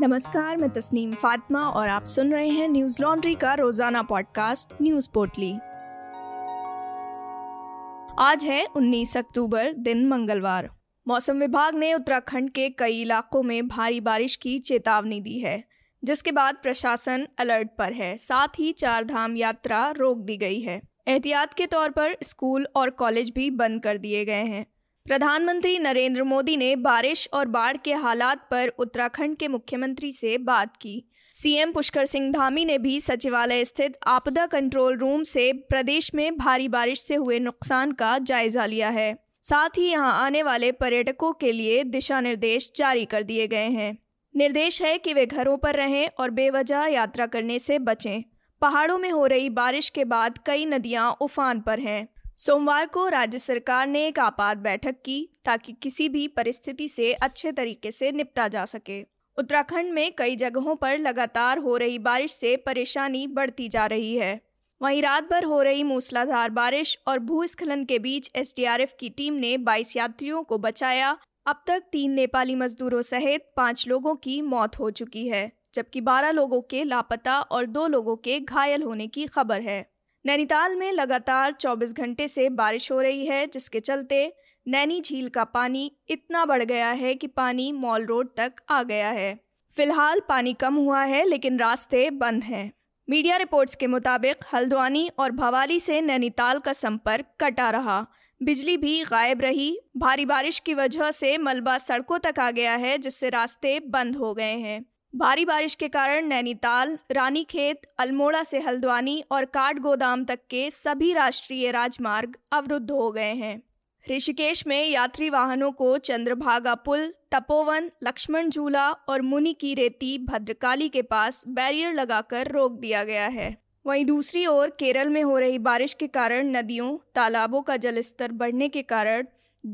नमस्कार, मैं तस्नीम फातिमा और आप सुन रहे हैं न्यूज लॉन्ड्री का रोजाना पॉडकास्ट न्यूज पोटली। आज है 19 अक्टूबर, दिन मंगलवार। मौसम विभाग ने उत्तराखंड के कई इलाकों में भारी बारिश की चेतावनी दी है, जिसके बाद प्रशासन अलर्ट पर है। साथ ही चार धाम यात्रा रोक दी गई है। एहतियात के तौर पर स्कूल और कॉलेज भी बंद कर दिए गए हैं। प्रधानमंत्री नरेंद्र मोदी ने बारिश और बाढ़ के हालात पर उत्तराखंड के मुख्यमंत्री से बात की। सीएम पुष्कर सिंह धामी ने भी सचिवालय स्थित आपदा कंट्रोल रूम से प्रदेश में भारी बारिश से हुए नुकसान का जायजा लिया है। साथ ही यहां आने वाले पर्यटकों के लिए दिशा निर्देश जारी कर दिए गए हैं। निर्देश है कि वे घरों पर रहें और बेवजह यात्रा करने से बचें। पहाड़ों में हो रही बारिश के बाद कई नदियां उफान पर हैं। सोमवार को राज्य सरकार ने एक आपात बैठक की ताकि किसी भी परिस्थिति से अच्छे तरीके से निपटा जा सके। उत्तराखंड में कई जगहों पर लगातार हो रही बारिश से परेशानी बढ़ती जा रही है। वहीं रात भर हो रही मूसलाधार बारिश और भूस्खलन के बीच एसडीआरएफ की टीम ने 22 यात्रियों को बचाया। अब तक 3 नेपाली मजदूरों सहित 5 लोगों की मौत हो चुकी है, जबकि 12 लोगों के लापता और 2 लोगों के घायल होने की खबर है। नैनीताल में लगातार 24 घंटे से बारिश हो रही है, जिसके चलते नैनी झील का पानी इतना बढ़ गया है कि पानी मॉल रोड तक आ गया है। फिलहाल पानी कम हुआ है, लेकिन रास्ते बंद हैं। मीडिया रिपोर्ट्स के मुताबिक हल्द्वानी और भवाली से नैनीताल का संपर्क कटा रहा। बिजली भी गायब रही। भारी बारिश की वजह से मलबा सड़कों तक आ गया है, जिससे रास्ते बंद हो गए हैं। भारी बारिश के कारण नैनीताल, रानीखेत, अल्मोड़ा से हल्द्वानी और काठगोदाम तक के सभी राष्ट्रीय राजमार्ग अवरुद्ध हो गए हैं। ऋषिकेश में यात्री वाहनों को चंद्रभागा पुल, तपोवन, लक्ष्मण झूला और मुनि की रेती भद्रकाली के पास बैरियर लगाकर रोक दिया गया है। वहीं दूसरी ओर केरल में हो रही बारिश के कारण नदियों, तालाबों का जलस्तर बढ़ने के कारण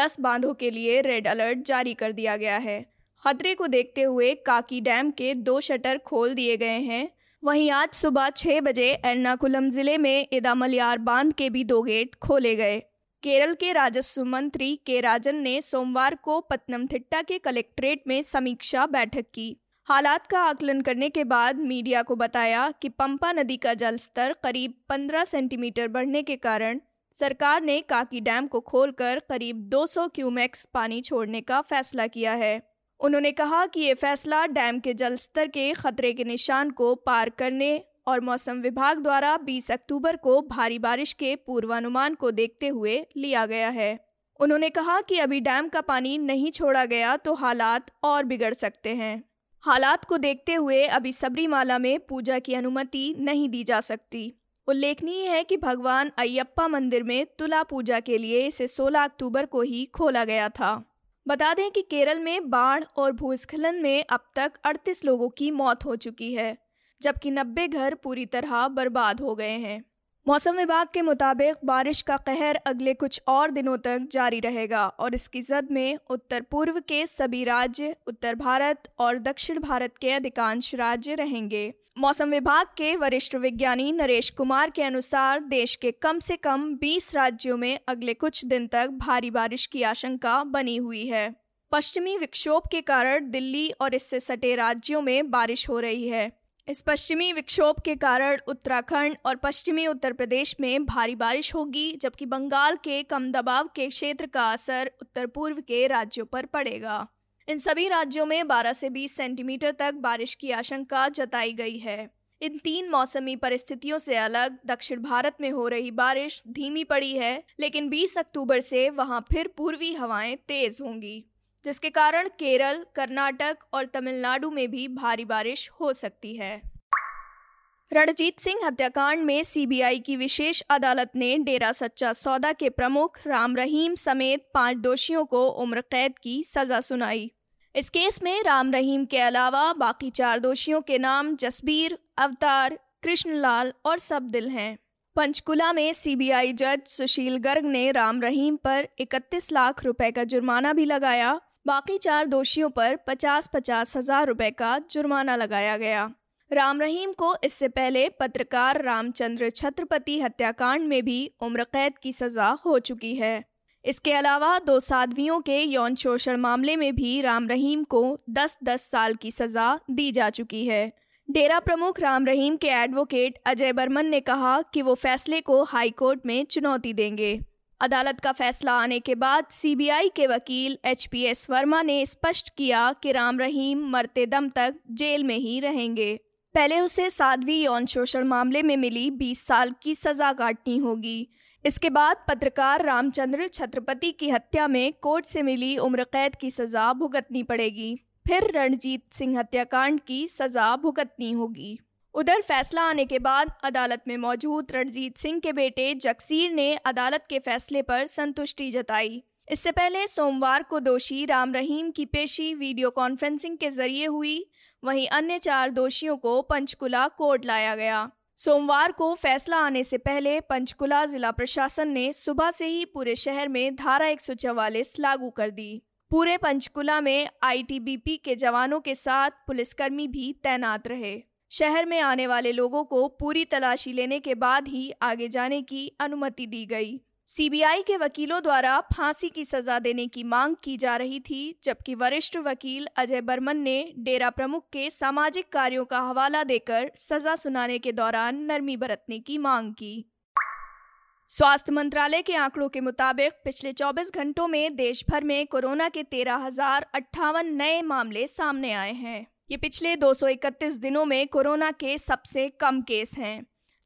10 बांधों के लिए रेड अलर्ट जारी कर दिया गया है। खतरे को देखते हुए काकी डैम के 2 शटर खोल दिए गए हैं। वहीं आज सुबह 6 बजे एर्नाकुलम जिले में इदामलियार बांध के भी 2 गेट खोले गए। केरल के राजस्व मंत्री के राजन ने सोमवार को पत्तनमथिट्टा के कलेक्ट्रेट में समीक्षा बैठक की। हालात का आकलन करने के बाद मीडिया को बताया कि पंपा नदी का जलस्तर करीब 15 सेंटीमीटर बढ़ने के कारण सरकार ने काकी डैम को खोलकर करीब 200 क्यूमेक्स पानी छोड़ने का फैसला किया है। उन्होंने कहा कि ये फैसला डैम के जलस्तर के खतरे के निशान को पार करने और मौसम विभाग द्वारा 20 अक्टूबर को भारी बारिश के पूर्वानुमान को देखते हुए लिया गया है। उन्होंने कहा कि अभी डैम का पानी नहीं छोड़ा गया तो हालात और बिगड़ सकते हैं। हालात को देखते हुए अभी सबरीमाला में पूजा की अनुमति नहीं दी जा सकती। उल्लेखनीय है कि भगवान अय्यप्पा मंदिर में तुला पूजा के लिए इसे 16 अक्टूबर को ही खोला गया था। बता दें कि केरल में बाढ़ और भूस्खलन में अब तक 38 लोगों की मौत हो चुकी है, जबकि 90 घर पूरी तरह बर्बाद हो गए हैं। मौसम विभाग के मुताबिक बारिश का कहर अगले कुछ और दिनों तक जारी रहेगा और इसकी जद में उत्तर पूर्व के सभी राज्य, उत्तर भारत और दक्षिण भारत के अधिकांश राज्य रहेंगे। मौसम विभाग के वरिष्ठ विज्ञानी नरेश कुमार के अनुसार देश के कम से कम 20 राज्यों में अगले कुछ दिन तक भारी बारिश की आशंका बनी हुई है। पश्चिमी विक्षोभ के कारण दिल्ली और इससे सटे राज्यों में बारिश हो रही है। इस पश्चिमी विक्षोभ के कारण उत्तराखंड और पश्चिमी उत्तर प्रदेश में भारी बारिश होगी, जबकि बंगाल के कम दबाव के क्षेत्र का असर उत्तर पूर्व के राज्यों पर पड़ेगा। इन सभी राज्यों में 12 से 20 सेंटीमीटर तक बारिश की आशंका जताई गई है। इन 3 मौसमी परिस्थितियों से अलग दक्षिण भारत में हो रही बारिश धीमी पड़ी है, लेकिन 20 अक्टूबर से वहां फिर पूर्वी हवाएं तेज होंगी, जिसके कारण केरल, कर्नाटक और तमिलनाडु में भी भारी बारिश हो सकती है। रणजीत सिंह हत्याकांड में सीबीआई की विशेष अदालत ने डेरा सच्चा सौदा के प्रमुख राम रहीम समेत 5 दोषियों को उम्र कैद की सजा सुनाई। इस केस में राम रहीम के अलावा बाकी 4 दोषियों के नाम जसबीर, अवतार, कृष्णलाल और सबदिल हैं। पंचकुला में सीबीआई जज सुशील गर्ग ने राम रहीम पर 31 लाख रुपए का जुर्माना भी लगाया। बाकी 4 दोषियों पर 50-50 हज़ार रुपए का जुर्माना लगाया गया। राम रहीम को इससे पहले पत्रकार रामचंद्र छत्रपति हत्याकांड में भी उम्र कैद की सजा हो चुकी है। इसके अलावा दो साध्वियों के यौन शोषण मामले में भी राम रहीम को 10-10 साल की सजा दी जा चुकी है। डेरा प्रमुख राम रहीम के एडवोकेट अजय बर्मन ने कहा कि वो फैसले को हाई कोर्ट में चुनौती देंगे। अदालत का फैसला आने के बाद सीबीआई के वकील एचपीएस वर्मा ने स्पष्ट किया कि राम रहीम मरते दम तक जेल में ही रहेंगे। पहले उसे साध्वी यौन शोषण मामले में मिली 20 साल की सजा काटनी होगी। इसके बाद पत्रकार रामचंद्र छत्रपति की हत्या में कोर्ट से मिली उम्र कैद की सजा भुगतनी पड़ेगी। फिर रणजीत सिंह हत्याकांड की सजा भुगतनी होगी। उधर फैसला आने के बाद अदालत में मौजूद रणजीत सिंह के बेटे जक्सीर ने अदालत के फैसले पर संतुष्टि जताई। इससे पहले सोमवार को दोषी राम रहीम की पेशी वीडियो कॉन्फ्रेंसिंग के जरिए हुई, वहीं अन्य 4 दोषियों को पंचकुला कोर्ट लाया गया। सोमवार को फैसला आने से पहले पंचकुला जिला प्रशासन ने सुबह से ही पूरे शहर में धारा 144 लागू कर दी। पूरे पंचकुला में ITBP के जवानों के साथ पुलिसकर्मी भी तैनात रहे। शहर में आने वाले लोगों को पूरी तलाशी लेने के बाद ही आगे जाने की अनुमति दी गई। सीबीआई के वकीलों द्वारा फांसी की सजा देने की मांग की जा रही थी, जबकि वरिष्ठ वकील अजय बर्मन ने डेरा प्रमुख के सामाजिक कार्यों का हवाला देकर सजा सुनाने के दौरान नरमी बरतने की मांग की। स्वास्थ्य मंत्रालय के आंकड़ों के मुताबिक पिछले 24 घंटों में देश भर में कोरोना के 13,058 नए मामले सामने आए हैं। ये पिछले 231 दिनों में कोरोना के सबसे कम केस हैं।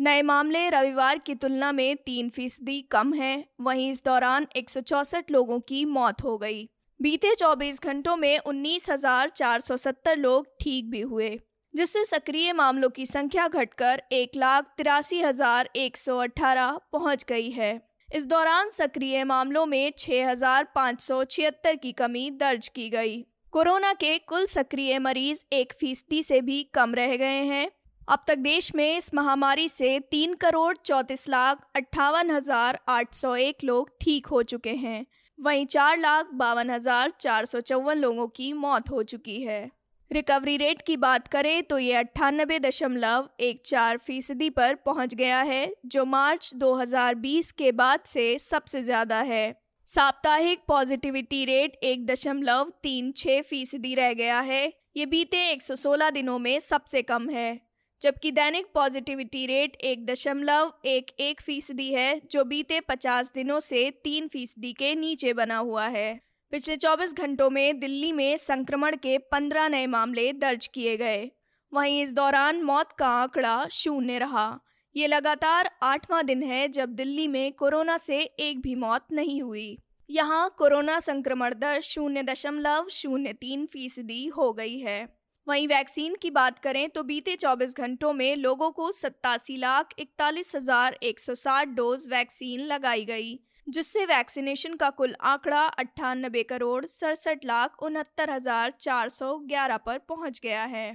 नए मामले रविवार की तुलना में 3% कम हैं, वहीं इस दौरान 164 लोगों की मौत हो गई। बीते 24 घंटों में 19,470 लोग ठीक भी हुए, जिससे सक्रिय मामलों की संख्या घटकर 1,83,118 पहुंच गई है। इस दौरान सक्रिय मामलों में 6,576 की कमी दर्ज की गई। कोरोना के कुल सक्रिय मरीज 1% से भी कम रह गए हैं। अब तक देश में इस महामारी से 3,34,58,801 लोग ठीक हो चुके हैं, वहीं 4,52,454 लोगों की मौत हो चुकी है। रिकवरी रेट की बात करें तो ये 98.14% पर पहुंच गया है, जो मार्च 2020 के बाद से सबसे ज़्यादा है। साप्ताहिक पॉजिटिविटी रेट 1.36% रह गया है। ये बीते 116 दिनों में सबसे कम है, जबकि दैनिक पॉजिटिविटी रेट 1.11% है, जो बीते 50 दिनों से 3% के नीचे बना हुआ है। पिछले 24 घंटों में दिल्ली में संक्रमण के 15 नए मामले दर्ज किए गए, वहीं इस दौरान मौत का आंकड़ा 0 रहा। ये लगातार 8वां दिन है जब दिल्ली में कोरोना से एक भी मौत नहीं हुई। यहाँ कोरोना संक्रमण दर 0.03% हो गई है। वहीं वैक्सीन की बात करें तो बीते 24 घंटों में लोगों को 87,41,160 डोज वैक्सीन लगाई गई, जिससे वैक्सीनेशन का कुल आंकड़ा 98,67,69,411 पर पहुंच गया है।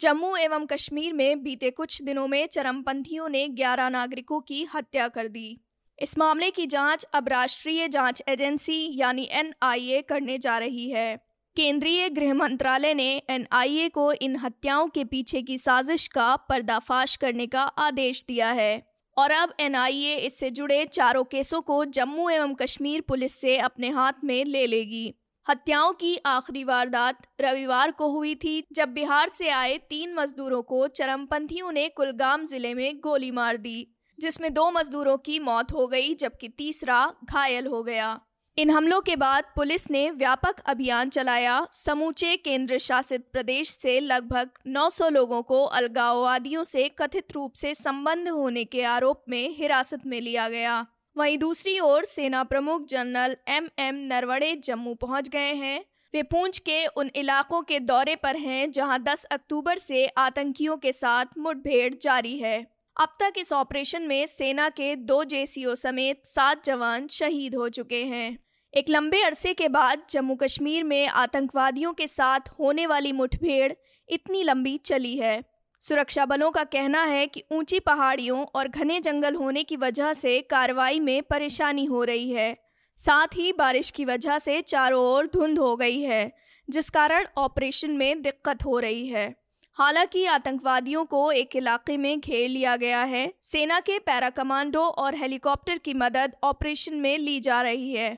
जम्मू एवं कश्मीर में बीते कुछ दिनों में चरमपंथियों ने 11 नागरिकों की हत्या कर दी। इस मामले की जांच अब राष्ट्रीय जांच एजेंसी यानी NIA करने जा रही है। केंद्रीय गृह मंत्रालय ने NIA को इन हत्याओं के पीछे की साजिश का पर्दाफाश करने का आदेश दिया है और अब NIA इससे जुड़े 4 केसों को जम्मू एवं कश्मीर पुलिस से अपने हाथ में ले लेगी। हत्याओं की आखिरी वारदात रविवार को हुई थी, जब बिहार से आए 3 मजदूरों को चरमपंथियों ने कुलगाम जिले में गोली मार दी, जिसमें 2 मजदूरों की मौत हो गई जबकि तीसरा घायल हो गया। इन हमलों के बाद पुलिस ने व्यापक अभियान चलाया। समूचे केंद्र शासित प्रदेश से लगभग 900 लोगों को अलगाववादियों से कथित रूप से संबंध होने के आरोप में हिरासत में लिया गया। वहीं दूसरी ओर सेना प्रमुख जनरल MM नरवड़े जम्मू पहुंच गए हैं। वे पूंछ के उन इलाकों के दौरे पर हैं जहां 10 अक्टूबर से आतंकियों के साथ मुठभेड़ जारी है। अब तक इस ऑपरेशन में सेना के 2 JCO समेत 7 जवान शहीद हो चुके हैं। एक लंबे अरसे के बाद जम्मू कश्मीर में आतंकवादियों के साथ होने वाली मुठभेड़ इतनी लंबी चली है। सुरक्षा बलों का कहना है कि ऊंची पहाड़ियों और घने जंगल होने की वजह से कार्रवाई में परेशानी हो रही है। साथ ही बारिश की वजह से चारों ओर धुंध हो गई है, जिस कारण ऑपरेशन में दिक्कत हो रही है। हालांकि आतंकवादियों को एक इलाके में घेर लिया गया है। सेना के पैरा कमांडो और हेलीकॉप्टर की मदद ऑपरेशन में ली जा रही है।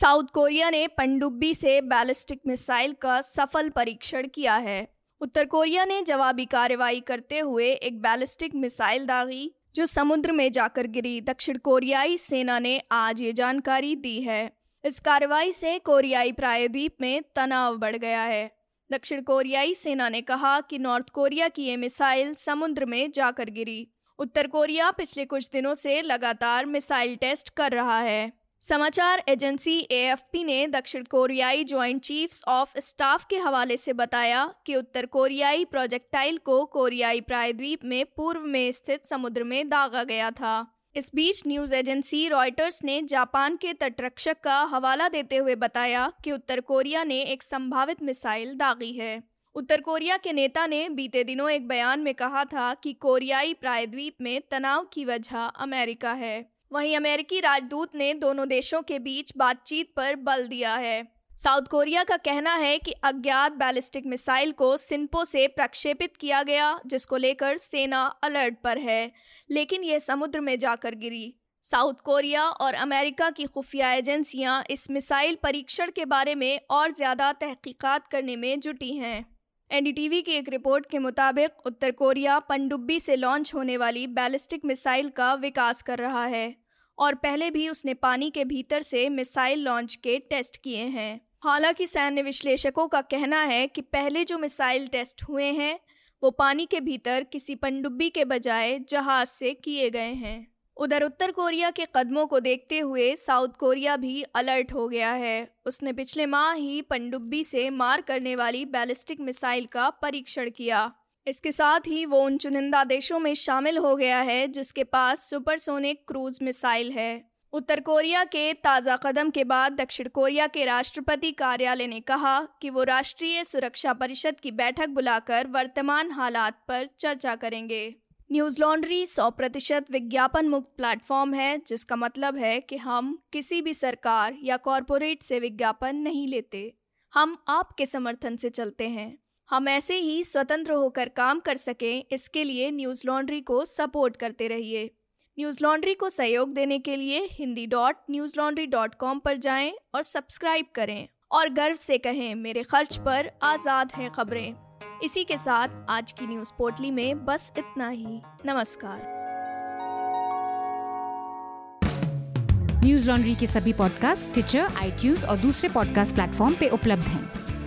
साउथ कोरिया ने पनडुब्बी से बैलिस्टिक मिसाइल का सफल परीक्षण किया है। उत्तर कोरिया ने जवाबी कार्रवाई करते हुए एक बैलिस्टिक मिसाइल दागी जो समुद्र में जाकर गिरी। दक्षिण कोरियाई सेना ने आज ये जानकारी दी है। इस कार्रवाई से कोरियाई प्रायद्वीप में तनाव बढ़ गया है। दक्षिण कोरियाई सेना ने कहा कि नॉर्थ कोरिया की ये मिसाइल समुद्र में जाकर गिरी। उत्तर कोरिया पिछले कुछ दिनों से लगातार मिसाइल टेस्ट कर रहा है। समाचार एजेंसी एएफपी ने दक्षिण कोरियाई ज्वाइंट चीफ्स ऑफ स्टाफ के हवाले से बताया कि उत्तर कोरियाई प्रोजेक्टाइल को कोरियाई प्रायद्वीप में पूर्व में स्थित समुद्र में दागा गया था। इस बीच न्यूज एजेंसी रॉयटर्स ने जापान के तटरक्षक का हवाला देते हुए बताया कि उत्तर कोरिया ने एक संभावित मिसाइल दागी है। उत्तर कोरिया के नेता ने बीते दिनों एक बयान में कहा था कि कोरियाई प्रायद्वीप में तनाव की वजह अमेरिका है। वहीं अमेरिकी राजदूत ने दोनों देशों के बीच बातचीत पर बल दिया है। साउथ कोरिया का कहना है कि अज्ञात बैलिस्टिक मिसाइल को सिनपो से प्रक्षेपित किया गया, जिसको लेकर सेना अलर्ट पर है, लेकिन यह समुद्र में जाकर गिरी। साउथ कोरिया और अमेरिका की खुफिया एजेंसियां इस मिसाइल परीक्षण के बारे में और ज़्यादा तहकीकात करने में जुटी हैं। एनडीटीवी की एक रिपोर्ट के मुताबिक उत्तर कोरिया पनडुब्बी से लॉन्च होने वाली बैलिस्टिक मिसाइल का विकास कर रहा है और पहले भी उसने पानी के भीतर से मिसाइल लॉन्च के टेस्ट किए हैं। हालांकि सैन्य विश्लेषकों का कहना है कि पहले जो मिसाइल टेस्ट हुए हैं वो पानी के भीतर किसी पनडुब्बी के बजाय जहाज से किए गए हैं। उधर उत्तर कोरिया के कदमों को देखते हुए साउथ कोरिया भी अलर्ट हो गया है। उसने पिछले माह ही पनडुब्बी से मार करने वाली बैलिस्टिक मिसाइल का परीक्षण किया। इसके साथ ही वो उन चुनिंदा देशों में शामिल हो गया है जिसके पास सुपरसोनिक क्रूज मिसाइल है। उत्तर कोरिया के ताज़ा कदम के बाद दक्षिण कोरिया के राष्ट्रपति कार्यालय ने कहा कि वो राष्ट्रीय सुरक्षा परिषद की बैठक बुलाकर वर्तमान हालात पर चर्चा करेंगे। न्यूज लॉन्ड्री 100% विज्ञापन मुक्त प्लेटफॉर्म है, जिसका मतलब है कि हम किसी भी सरकार या कॉरपोरेट से विज्ञापन नहीं लेते। हम आपके समर्थन से चलते हैं। हम ऐसे ही स्वतंत्र होकर काम कर सकें, इसके लिए न्यूज लॉन्ड्री को सपोर्ट करते रहिए। न्यूज लॉन्ड्री को सहयोग देने के लिए hindi.newslaundry.com पर जाएं और सब्सक्राइब करें और गर्व से कहें, मेरे खर्च पर आजाद हैं खबरें। इसी के साथ आज की न्यूज पोर्टली में बस इतना ही। नमस्कार। न्यूज लॉन्ड्री के सभी पॉडकास्ट टिचर, आईट्यूज और दूसरे पॉडकास्ट प्लेटफॉर्म पे उपलब्ध हैं।